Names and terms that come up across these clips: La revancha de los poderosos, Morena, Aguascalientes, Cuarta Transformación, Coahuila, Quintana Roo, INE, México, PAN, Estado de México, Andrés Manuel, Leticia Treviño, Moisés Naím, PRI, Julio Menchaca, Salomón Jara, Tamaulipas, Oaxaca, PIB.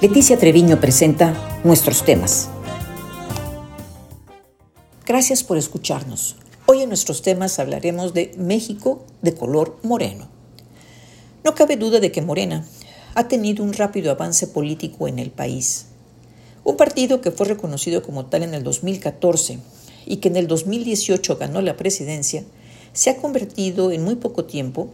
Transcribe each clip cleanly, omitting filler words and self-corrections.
Leticia Treviño presenta nuestros temas. Gracias por escucharnos. Hoy en nuestros temas hablaremos de México de color moreno. No cabe duda de que Morena ha tenido un rápido avance político en el país. Un partido que fue reconocido como tal en el 2014 y que en el 2018 ganó la presidencia, se ha convertido en muy poco tiempo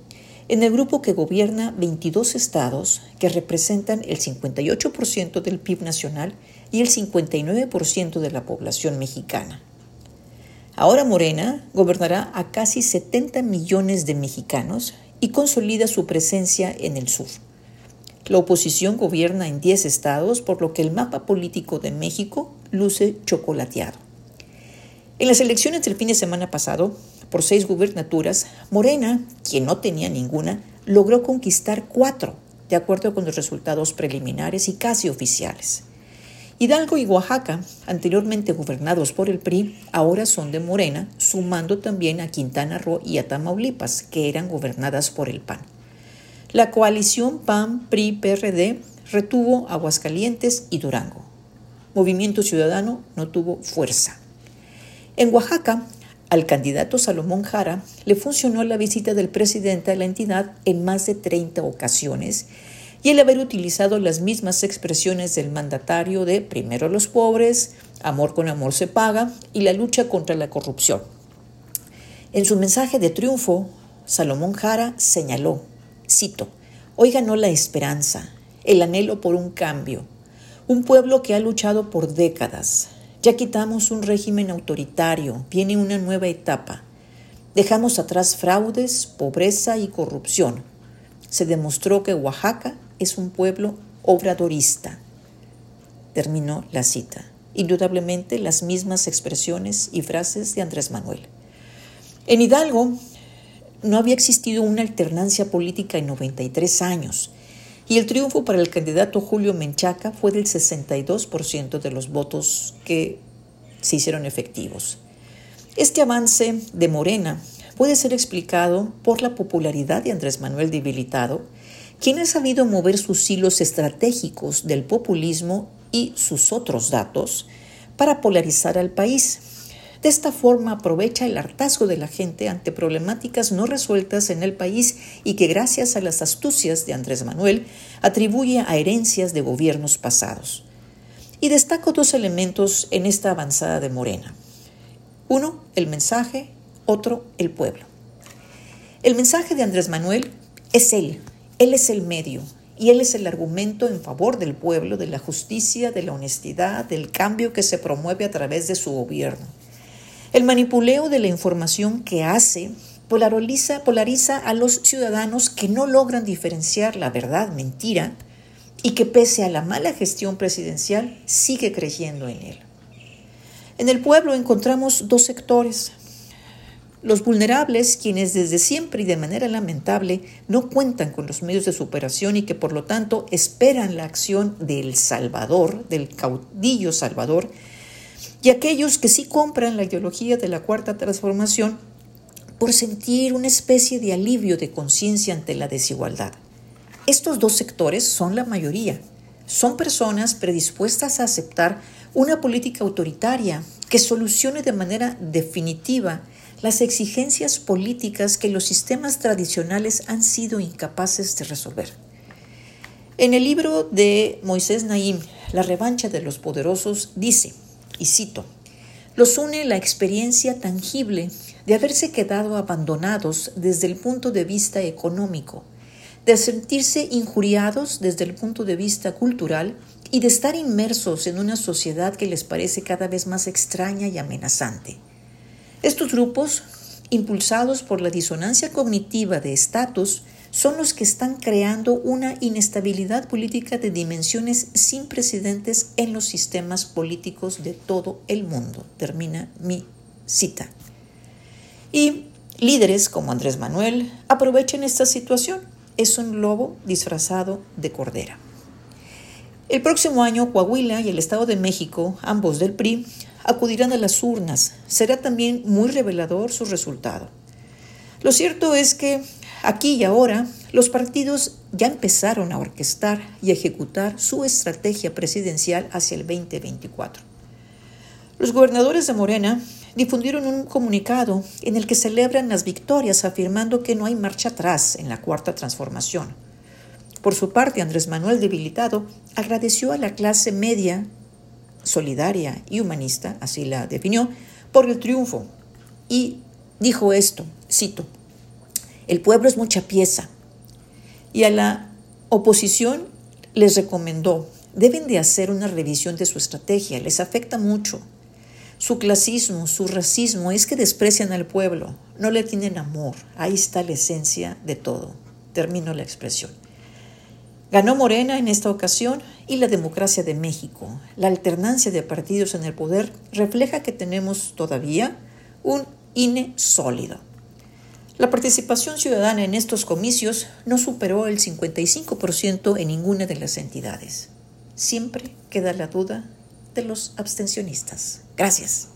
en el grupo que gobierna 22 estados que representan el 58% del PIB nacional y el 59% de la población mexicana. Ahora Morena gobernará a casi 70 millones de mexicanos y consolida su presencia en el sur. La oposición gobierna en 10 estados, por lo que el mapa político de México luce chocolateado. En las elecciones del fin de semana pasado, por 6 gubernaturas, Morena, quien no tenía ninguna, logró conquistar 4, de acuerdo con los resultados preliminares y casi oficiales. Hidalgo y Oaxaca, anteriormente gobernados por el PRI, ahora son de Morena, sumando también a Quintana Roo y a Tamaulipas, que eran gobernadas por el PAN. La coalición PAN-PRI-PRD retuvo Aguascalientes y Durango. Movimiento Ciudadano no tuvo fuerza. En Oaxaca, al candidato Salomón Jara le funcionó la visita del presidente a la entidad en más de 30 ocasiones y el haber utilizado las mismas expresiones del mandatario de primero los pobres, amor con amor se paga y la lucha contra la corrupción. En su mensaje de triunfo, Salomón Jara señaló, cito, «Hoy ganó la esperanza, el anhelo por un cambio, un pueblo que ha luchado por décadas». Ya quitamos un régimen autoritario, viene una nueva etapa. Dejamos atrás fraudes, pobreza y corrupción. Se demostró que Oaxaca es un pueblo obradorista. Terminó la cita. Indudablemente las mismas expresiones y frases de Andrés Manuel. En Hidalgo no había existido una alternancia política en 93 años y el triunfo para el candidato Julio Menchaca fue del 62% de los votos que se hicieron efectivos. Este avance de Morena puede ser explicado por la popularidad de Andrés Manuel debilitado, quien ha sabido mover sus hilos estratégicos del populismo y sus otros datos para polarizar al país. De esta forma aprovecha el hartazgo de la gente ante problemáticas no resueltas en el país y que gracias a las astucias de Andrés Manuel atribuye a herencias de gobiernos pasados. Y destaco 2 elementos en esta avanzada de Morena. 1, el mensaje, otro, el pueblo. El mensaje de Andrés Manuel es él es el medio y él es el argumento en favor del pueblo, de la justicia, de la honestidad, del cambio que se promueve a través de su gobierno. El manipuleo de la información que hace polariza a los ciudadanos que no logran diferenciar la verdad, mentira, y que pese a la mala gestión presidencial sigue creyendo en él. En el pueblo encontramos 2 sectores. Los vulnerables, quienes desde siempre y de manera lamentable no cuentan con los medios de superación y que por lo tanto esperan la acción del Salvador, del caudillo Salvador, y aquellos que sí compran la ideología de la Cuarta Transformación por sentir una especie de alivio de conciencia ante la desigualdad. Estos 2 sectores son la mayoría. Son personas predispuestas a aceptar una política autoritaria que solucione de manera definitiva las exigencias políticas que los sistemas tradicionales han sido incapaces de resolver. En el libro de Moisés Naím, La revancha de los poderosos, dice, y cito, los une la experiencia tangible de haberse quedado abandonados desde el punto de vista económico, de sentirse injuriados desde el punto de vista cultural y de estar inmersos en una sociedad que les parece cada vez más extraña y amenazante. Estos grupos, impulsados por la disonancia cognitiva de estatus, son los que están creando una inestabilidad política de dimensiones sin precedentes en los sistemas políticos de todo el mundo. Termina mi cita. Y líderes como Andrés Manuel aprovechan esta situación. Es un lobo disfrazado de cordera. El próximo año, Coahuila y el Estado de México, ambos del PRI, acudirán a las urnas. Será también muy revelador su resultado. Lo cierto es que Aquí y ahora, los partidos ya empezaron a orquestar y a ejecutar su estrategia presidencial hacia el 2024. Los gobernadores de Morena difundieron un comunicado en el que celebran las victorias, afirmando que no hay marcha atrás en la Cuarta Transformación. Por su parte, Andrés Manuel, debilitado, agradeció a la clase media, solidaria y humanista, así la definió, por el triunfo y dijo esto, cito, «El pueblo es mucha pieza». Y a la oposición les recomendó, deben de hacer una revisión de su estrategia, les afecta mucho. Su clasismo, su racismo es que desprecian al pueblo, no le tienen amor, ahí está la esencia de todo. Termino la expresión. Ganó Morena en esta ocasión y la democracia de México. La alternancia de partidos en el poder refleja que tenemos todavía un INE sólido. La participación ciudadana en estos comicios no superó el 55% en ninguna de las entidades. Siempre queda la duda de los abstencionistas. Gracias.